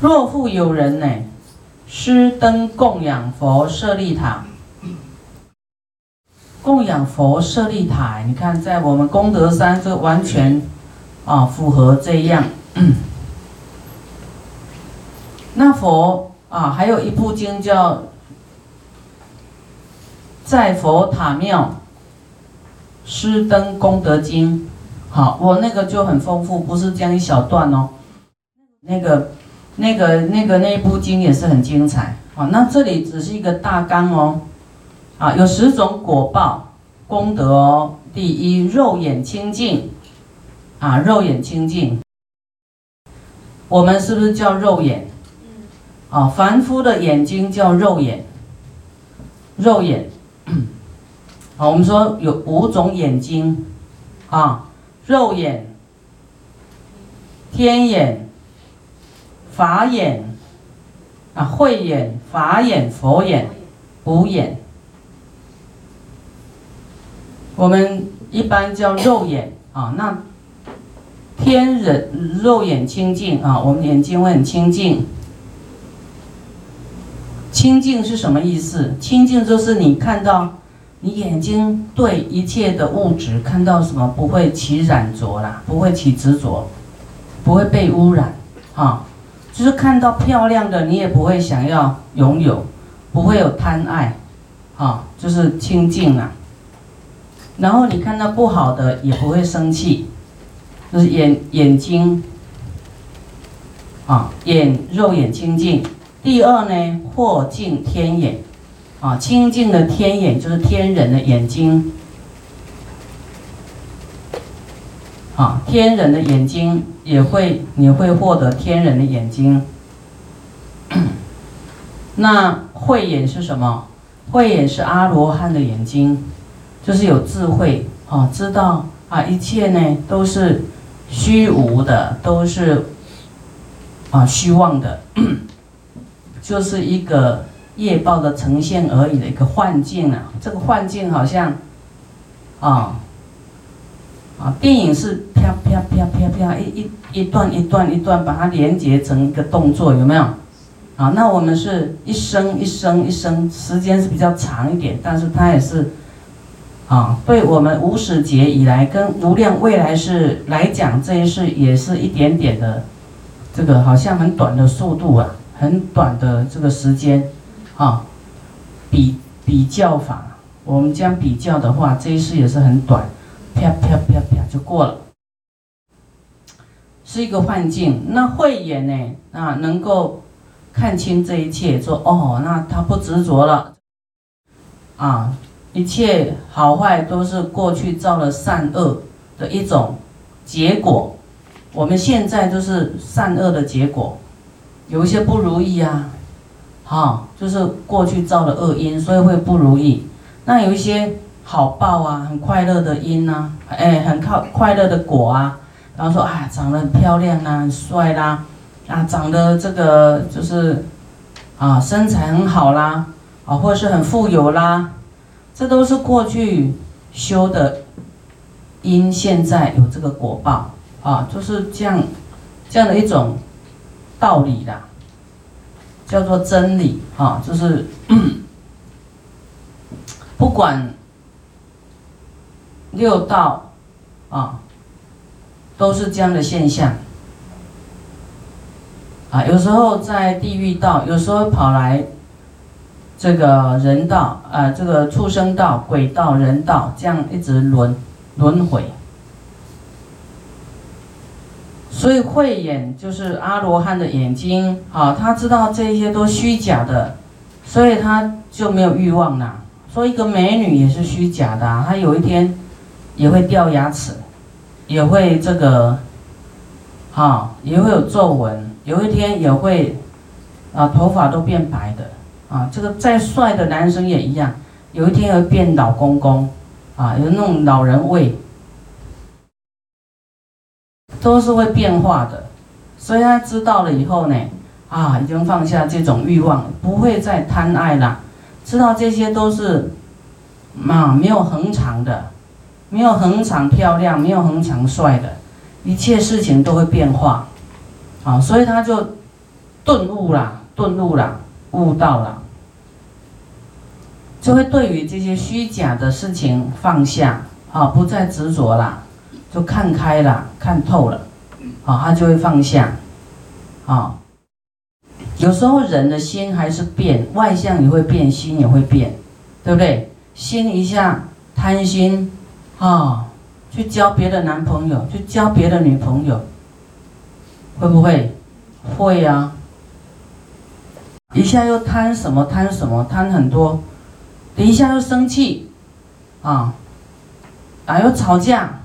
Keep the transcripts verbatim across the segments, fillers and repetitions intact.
若复有人呢，施灯供养佛舍利塔，供养佛舍利塔，你看在我们功德山就完全啊符合这样。那佛啊，还有一部经叫在佛塔庙施灯功德经。好，我那个就很丰富，不是这样一小段哦。那个、那个、那个那一部经也是很精彩。好，那这里只是一个大纲哦。啊，有十种果报功德哦。第一，肉眼清净，啊，肉眼清净。我们是不是叫肉眼？啊，凡夫的眼睛叫肉眼。肉眼，好，我们说有五种眼睛，啊。肉眼、天眼、法眼、啊慧眼、法眼、佛眼、无眼，我们一般叫肉眼啊。那天人肉眼清净啊，我们眼睛会很清净。清净是什么意思？清净就是你看到。你眼睛对一切的物质看到什么不会起染着啦，不会起执着，不会被污染啊。就是看到漂亮的，你也不会想要拥有，不会有贪爱，啊，就是清净啊。然后你看到不好的也不会生气，就是眼眼睛啊，眼肉眼清净。第二呢，获净天眼。啊，清净的天眼就是天人的眼睛。啊，天人的眼睛也会，你会获得天人的眼睛。那慧眼是什么？慧眼是阿罗汉的眼睛，就是有智慧啊，知道啊一切呢都是虚无的，都是啊虚妄的，就是一个。业报的呈现而已的一个幻境啊，这个幻境好像，啊，啊，电影是啪啪啪啪啪一一一段一段一段把它连接成一个动作，有没有？啊，那我们是一声一声一声，时间是比较长一点，但是它也是，啊，对我们无始劫以来跟无量未来世来讲，这一世也是一点点的，这个好像很短的速度啊，很短的这个时间。啊，比比较法，我们这样比较的话，这一世也是很短，啪啪啪啪就过了，是一个幻境。那慧眼呢？啊，能够看清这一切，说哦，那他不执着了，啊，一切好坏都是过去造了善恶的一种结果，我们现在就是善恶的结果，有一些不如意啊。啊、哦，就是过去造的恶因，所以会不如意。那有一些好报啊，很快乐的因啊，哎，很靠快乐的果啊。然后说啊，长得很漂亮啊，很帅啦，啊，长得这个就是啊，身材很好啦，啊，或者是很富有啦，这都是过去修的因，现在有这个果报啊，就是这样这样的一种道理啦。叫做真理啊，就是不管六道啊，都是这样的现象啊。有时候在地狱道，有时候跑来这个人道啊，这个畜生道、鬼道、人道，这样一直轮轮回。所以慧眼就是阿罗汉的眼睛，好，他知道这些都虚假的，所以他就没有欲望啦。说一个美女也是虚假的、啊，她有一天也会掉牙齿，也会这个，啊，也会有皱纹，有一天也会啊头发都变白的啊。这个再帅的男生也一样，有一天会变老公公，啊，有那种老人味。都是会变化的，所以他知道了以后呢，啊，已经放下这种欲望，不会再贪爱啦。知道这些都是，啊，没有恒常的，没有恒常漂亮，没有恒常帅的，一切事情都会变化，啊，所以他就顿悟啦，顿悟啦，悟道啦，就会对于这些虚假的事情放下啊，不再执着啦，就看开了，看透了啊，他就会放下啊。有时候人的心还是变，外向也会变，心也会变，对不对？心一下贪心啊，去交别的男朋友，去交别的女朋友，会不会？会啊。一下又贪什么贪什么，贪很多，一下又生气啊，啊又吵架，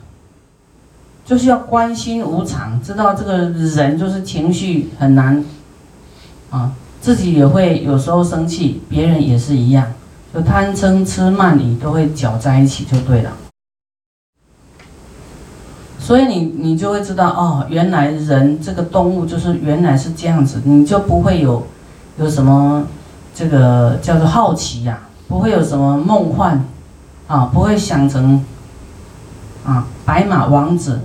就是要关心无常，知道这个人就是情绪很难啊，自己也会有时候生气，别人也是一样，就贪嗔痴慢疑都会搅在一起就对了。所以你你就会知道哦，原来人这个动物就是原来是这样子，你就不会有有什么这个叫做好奇呀、啊，不会有什么梦幻啊，不会想成啊白马王子、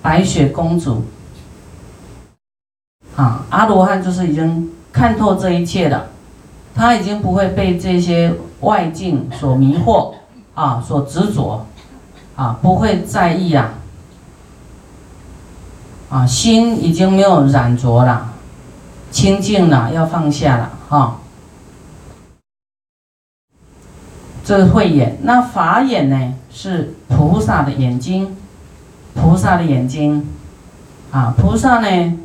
白雪公主。啊，阿罗汉就是已经看透这一切了，他已经不会被这些外境所迷惑啊，所执着啊，不会在意啊，啊，心已经没有染着了，清净了，要放下了啊。这是慧眼，那法眼呢？是菩萨的眼睛，菩萨的眼睛啊，菩萨呢？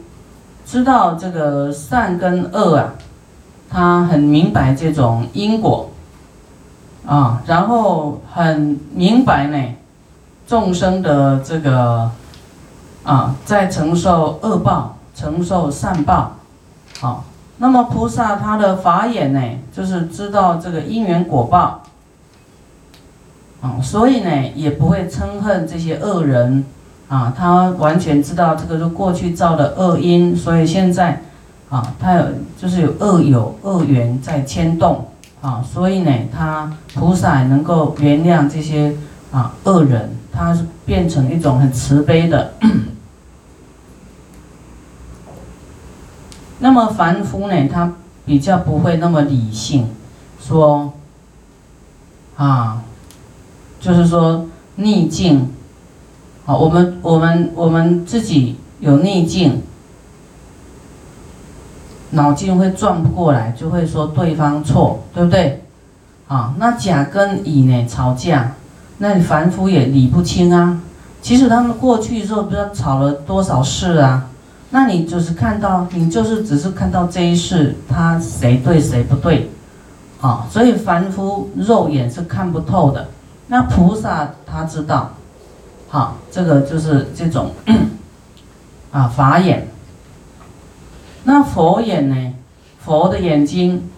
知道这个善跟恶啊，他很明白这种因果啊，然后很明白呢众生的这个啊在承受恶报，承受善报啊。那么菩萨他的法眼呢，就是知道这个因缘果报啊，所以呢也不会嗔恨这些恶人啊，他完全知道这个是过去造的恶因，所以现在，啊，他有就是有恶有恶缘在牵动，啊，所以呢，他菩萨能够原谅这些啊恶人，他是变成一种很慈悲的。那么凡夫呢，他比较不会那么理性，说，啊，就是说逆境。好，我们我们我们自己有逆境，脑筋会转不过来，就会说对方错，对不对？啊，那甲跟乙呢吵架，那凡夫也理不清啊。其实他们过去的时候不知道吵了多少事啊，那你就是看到，你就是只是看到这一世他谁对谁不对，啊，所以凡夫肉眼是看不透的。那菩萨他知道。好，这个就是这种啊法眼。那佛眼呢？佛的眼睛，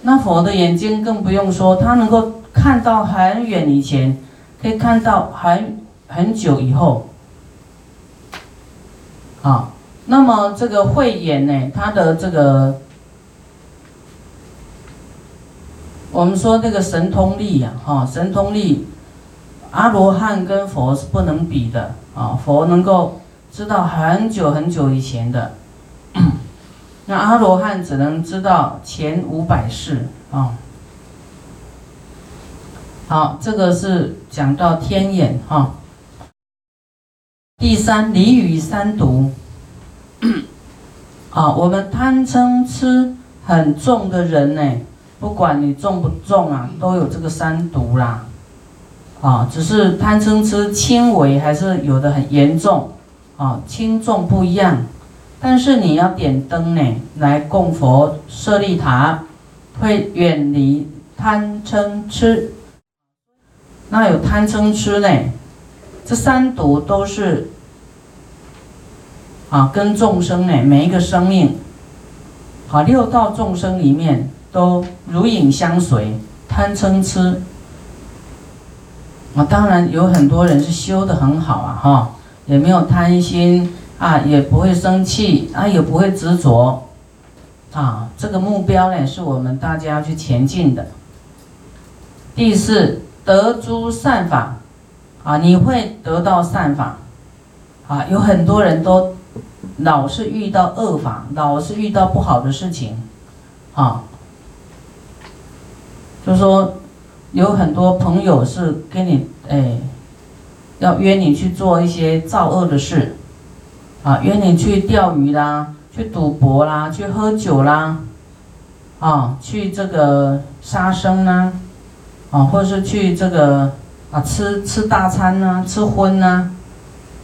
那佛的眼睛更不用说，他能够看到很远以前，可以看到很很久以后。啊，那么这个慧眼呢？它的这个，我们说这个神通力呀、啊，哈、啊，神通力。阿罗汉跟佛是不能比的啊！佛能够知道很久很久以前的，那阿罗汉只能知道前五百世啊。好，这个是讲到天眼哈、啊。第三，离于三毒啊，我们贪嗔痴很重的人呢，不管你重不重啊，都有这个三毒啦。啊，只是贪嗔痴轻微还是有的很严重，啊，轻重不一样。但是你要点灯呢，来供佛舍利塔，会远离贪嗔痴。那有贪嗔痴呢，这三毒都是啊，跟众生呢每一个生命，啊，六道众生里面都如影相随，贪嗔痴。啊，当然有很多人是修得很好啊，哈、哦，也没有贪心啊，也不会生气啊，也不会执着，啊，这个目标呢是我们大家要去前进的。第四，得诸善法，啊，你会得到善法，啊，有很多人都老是遇到恶法，老是遇到不好的事情，啊，就说有很多朋友是跟你哎，要约你去做一些造恶的事，啊，约你去钓鱼啦，去赌博啦，去喝酒啦，啊，去这个杀生啦，啊，或者是去这个啊吃吃大餐啦，吃荤啦，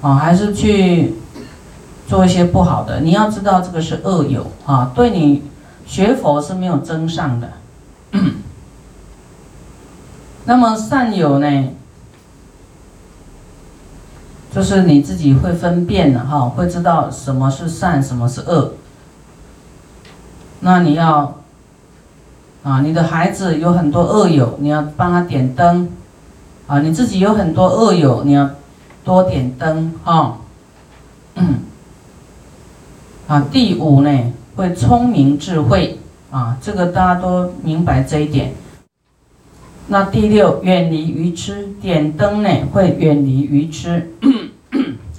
啊，还是去做一些不好的。你要知道这个是恶友啊，对你学佛是没有增上的。那么善友呢，就是你自己会分辨了哈，会知道什么是善，什么是恶。那你要啊，你的孩子有很多恶友，你要帮他点灯啊，你自己有很多恶友，你要多点灯哈。啊，第五呢，会聪明智慧啊，这个大家都明白这一点。那第六，远离愚痴，点灯呢会远离愚痴，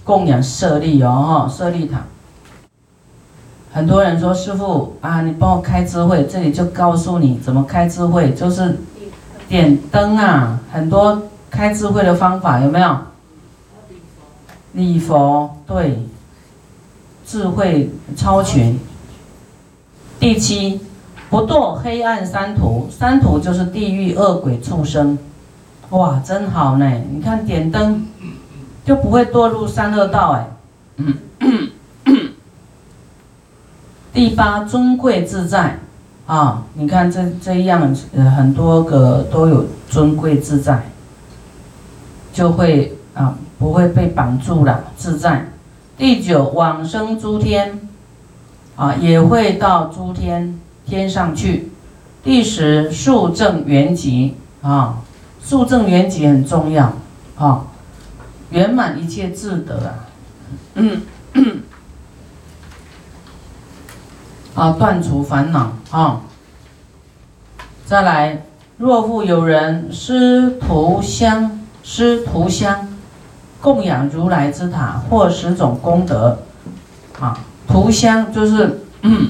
供养舍利哦，舍利塔。很多人说师父啊，你帮我开智慧，这里就告诉你怎么开智慧，就是点灯啊，很多开智慧的方法有没有？礼佛，对，智慧超群。第七，不堕黑暗三途，三途就是地狱、恶鬼、畜生。哇，真好呢！你看点灯，就不会堕入三恶道哎。嗯嗯嗯、第八，尊贵自在啊！你看这这样、呃，很多个都有尊贵自在，就会啊。不会被绑住了，自在。第九，往生诸天，啊，也会到诸天天上去。第十，速证圆寂啊，速证圆寂很重要啊，圆满一切智德啊，嗯嗯，啊，断除烦恼啊。再来，若复有人施涂香，施涂香。供养如来之塔，获十种功德，啊，涂香就是、嗯、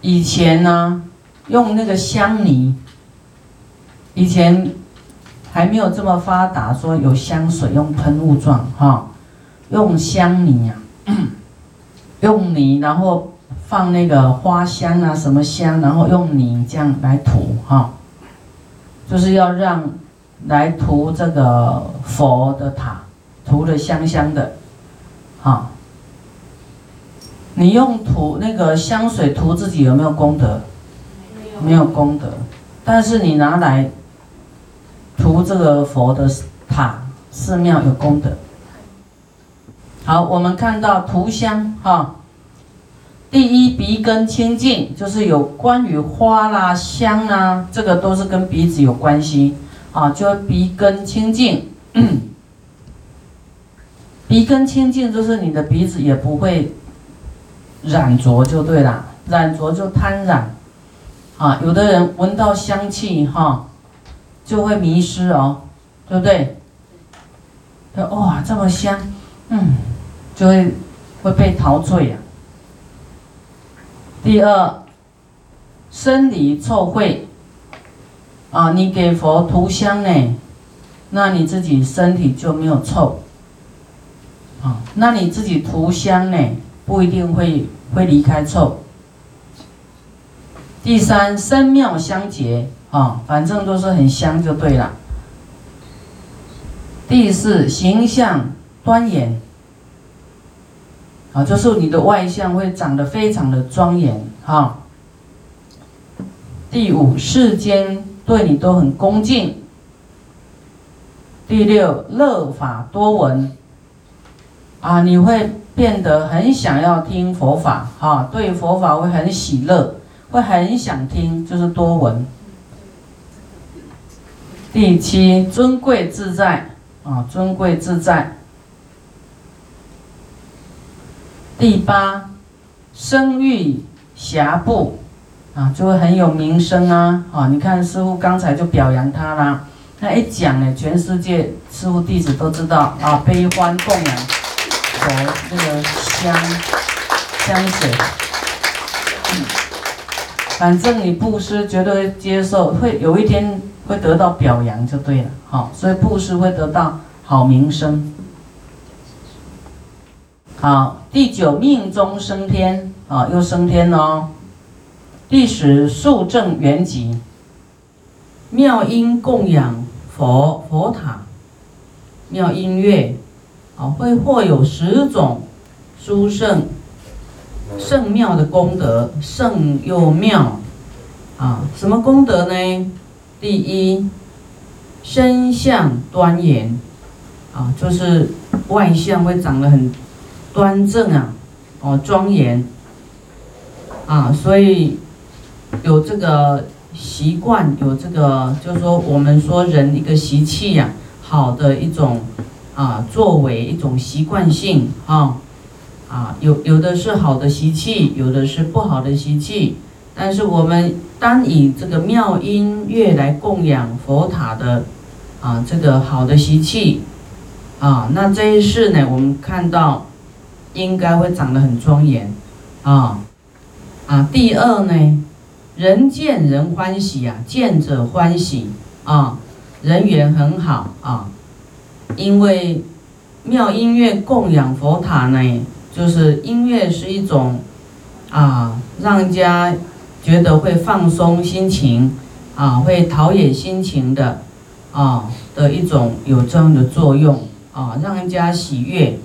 以前呢、啊、用那个香泥，以前还没有这么发达，说有香水用喷雾状哈、哦，用香泥啊、嗯，用泥，然后放那个花香啊什么香，然后用泥这样来涂哈、哦，就是要让来涂这个佛的塔。涂的香香的，啊，你用涂那个香水涂自己有没有功德？没有，没有功德。但是你拿来涂这个佛的塔寺庙有功德。好，我们看到涂香哈、啊，第一鼻根清净，就是有关于花啦、香啦，这个都是跟鼻子有关系啊，就鼻根清净。鼻根清净就是你的鼻子也不会染浊就对了，染浊就贪染，啊，有的人闻到香气哈、哦，就会迷失哦，对不对？对，哇，这么香，嗯，就会会被陶醉呀、啊。第二，生理臭秽，啊，你给佛涂香呢，那你自己身体就没有臭。啊，那你自己涂香呢，不一定会会离开臭。第三，身妙香洁啊，反正都是很香就对了。第四，形象端严啊，就是你的外相会长得非常的庄严啊。第五，世间对你都很恭敬。第六，乐法多闻。啊，你会变得很想要听佛法，哈、啊，对佛法会很喜乐，会很想听，就是多闻。第七，尊贵自在，啊，尊贵自在。第八，声誉遐部，啊，就会很有名声啊，啊，你看师父刚才就表扬他啦，那一讲呢，全世界师父弟子都知道啊，悲欢供养。佛那个香香水。嗯，反正你布施绝对会接受，会有一天会得到表扬就对了。好、哦，所以布施会得到好名声。好，第九命中升天，啊、哦，又升天了哦。第十受正圆寂，妙音供养佛佛塔，妙音乐。 会获有十种殊胜圣妙的功德，圣又妙啊！什么功德呢？第一，身相端严啊，就是外相会长得很端正啊，哦，庄严啊，所以有这个习惯，有这个就是说我们说人一个习气呀、啊，好的一种。 啊，作为一种习惯性啊，啊，有有的是好的习气，有的是不好的习气。但是我们单以这个妙音乐来供养佛塔的啊，这个好的习气啊，那这一世呢，我们看到应该会长得很庄严啊啊。第二呢，人见人欢喜啊，见者欢喜啊，人缘很好啊。 因为妙音乐供养佛塔呢，就是音乐是一种啊，让人家觉得会放松心情啊，会陶冶心情的啊的一种有这样的作用啊，让人家喜悦。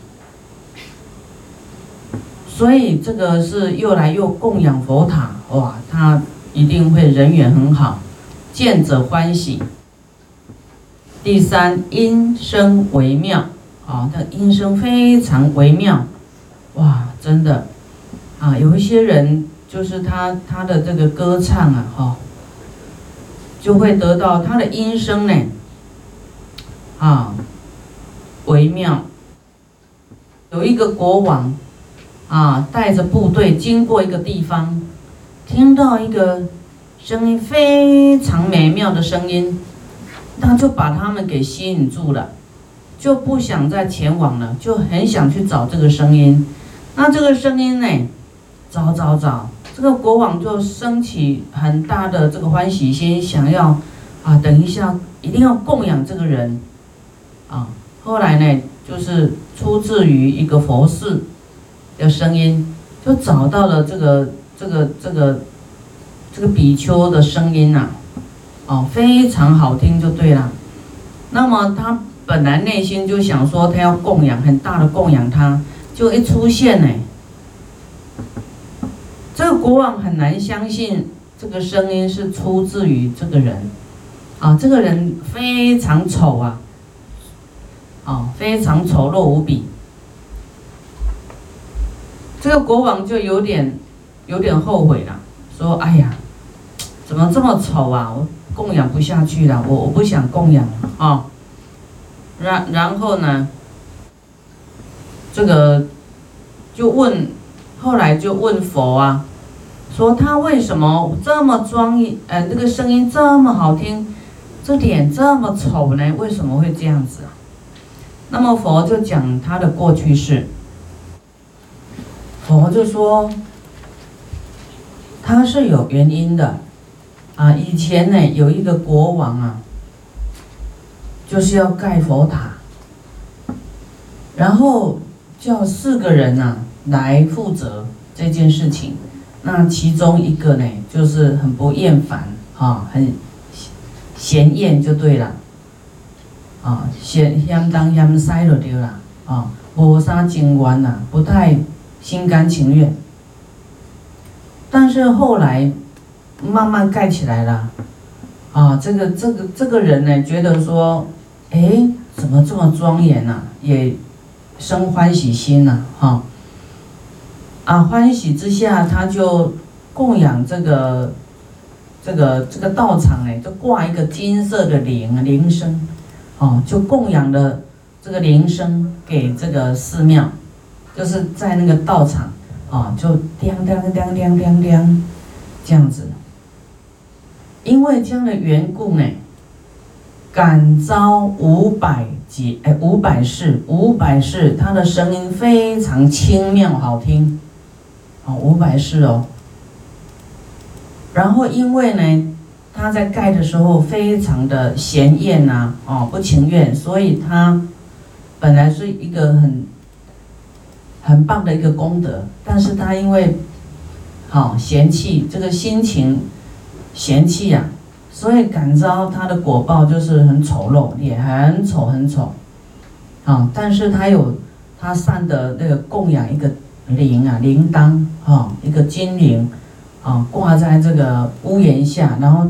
所以这个是又来又供养佛塔，哇，他一定会人缘很好，见者欢喜。 第三，音声微妙，啊，那音声非常微妙，哇，真的，啊，有一些人就是他他的这个歌唱啊，哈、哦，就会得到他的音声呢，啊，微妙。有一个国王，啊，带着部队经过一个地方，听到一个声音非常美妙的声音。 他就把他们给吸引住了，就不想再前往了，就很想去找这个声音。那这个声音呢，找找找，这个国王就升起很大的这个欢喜心，想要啊，等一下一定要供养这个人啊。后来呢，就是出自于一个佛寺的声音，就找到了这个这个这个这个比丘的声音啊。 哦，非常好听就对了。那么他本来内心就想说，他要供养很大的供养他，就一出现呢，这个国王很难相信这个声音是出自于这个人。啊，这个人非常丑啊，哦，非常丑陋无比。这个国王就有点有点后悔了，说：“哎呀，怎么这么丑啊？我 供养不下去了，我我不想供养了啊、哦。然然后呢，这个就问，后来就问佛啊，说他为什么这么庄严？呃，这个声音这么好听，这脸这么丑呢？为什么会这样子啊？那么佛就讲他的过去世。佛就说，他是有原因的。 啊，以前呢有一个国王啊，就是要盖佛塔，然后叫四个人啊来负责这件事情。那其中一个呢，就是很不厌烦啊，很显眼就对了，啊，显相当相塞就对了，啊，无啥情愿呐，不太心甘情愿。但是后来。 慢慢盖起来了，啊，这个这个这个人呢，觉得说，哎，怎么这么庄严啊？也生欢喜心呐、啊，哈、啊，啊，欢喜之下，他就供养这个这个这个道场呢，就挂一个金色的铃铃声，哦、啊，就供养了这个铃声给这个寺庙，就是在那个道场，啊，就叮叮叮叮叮叮，这样子。 因为这样的缘故呢，感召五百劫，哎，五百世，五百世，他的声音非常清妙好听，啊，五百世哦。然后因为呢，他在盖的时候非常的嫌厌呐、啊，哦，不情愿，所以他本来是一个很很棒的一个功德，但是他因为好、哦、嫌弃这个心情嫌弃呀、啊。所以感召他的果报就是很丑陋，也很丑很丑，啊！但是他有他善的那个供养一个铃啊，铃铛啊，一个金铃啊，挂在这个屋檐下，然后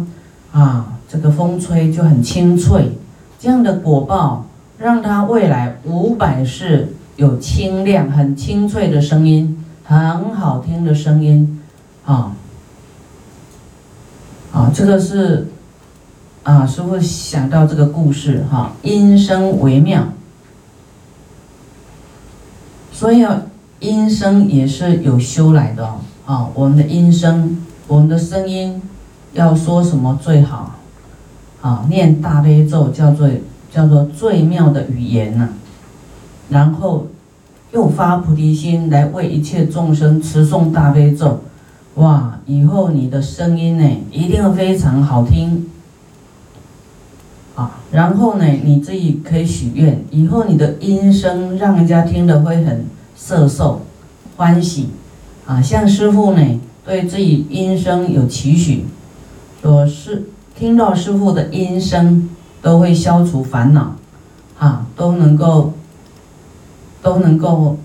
啊，这个风吹就很清脆。这样的果报让他未来五百世有清亮、很清脆的声音，很好听的声音，啊！啊，这个是。啊，师父想到这个故事哈，音声微妙，所以啊，音声也是有修来的哦。啊，我们的音声，我们的声音要说什么最好？啊，念大悲咒叫做叫做最妙的语言呐、啊。然后又发菩提心来为一切众生持诵大悲咒，哇，以后你的声音呢一定非常好听。啊，然后呢，你自己可以许愿，以后你的音声让人家听得会很色受、欢喜，啊，像师父呢，对自己音声有期许，说是听到师父的音声都会消除烦恼，啊，都能够，都能够，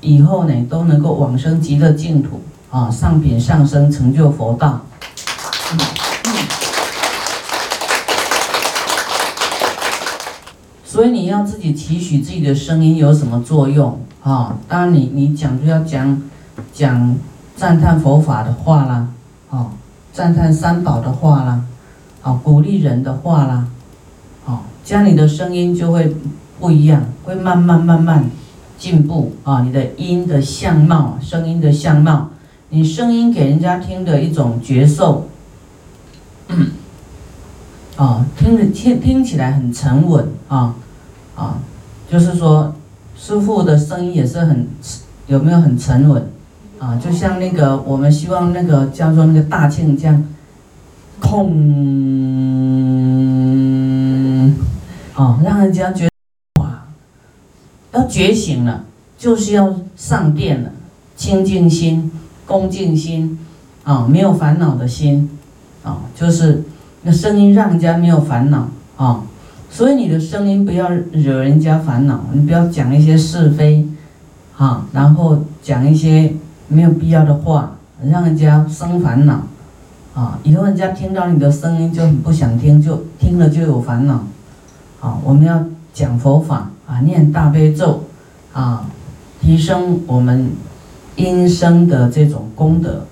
以后呢都能够往生极乐净土，啊，上品上生成就佛道。嗯所以你要自己期许自己的声音有什么作用啊？当然你，你你讲就要讲讲赞叹佛法的话啦，哦，赞叹三宝的话啦，哦，鼓励人的话啦，哦，这样你的声音就会不一样，会慢慢慢慢进步啊！你的音的相貌，声音的相貌，你声音给人家听的一种觉受，嗯，哦，听着听听起来很沉稳啊。啊，就是说，师父的声音也是很，有没有很沉稳？啊，就像那个我们希望那个叫做那个大磬这样，空，啊，让人家觉得哇，要觉醒了，就是要上殿了，清净心、恭敬心，啊，没有烦恼的心，啊，就是那声音让人家没有烦恼啊。所以你的声音不要惹人家烦恼，你不要讲一些是非，啊，然后讲一些没有必要的话，让人家生烦恼，啊，以后人家听到你的声音就很不想听，就听了就有烦恼，啊，我们要讲佛法啊，念大悲咒，啊，提升我们音声的这种功德。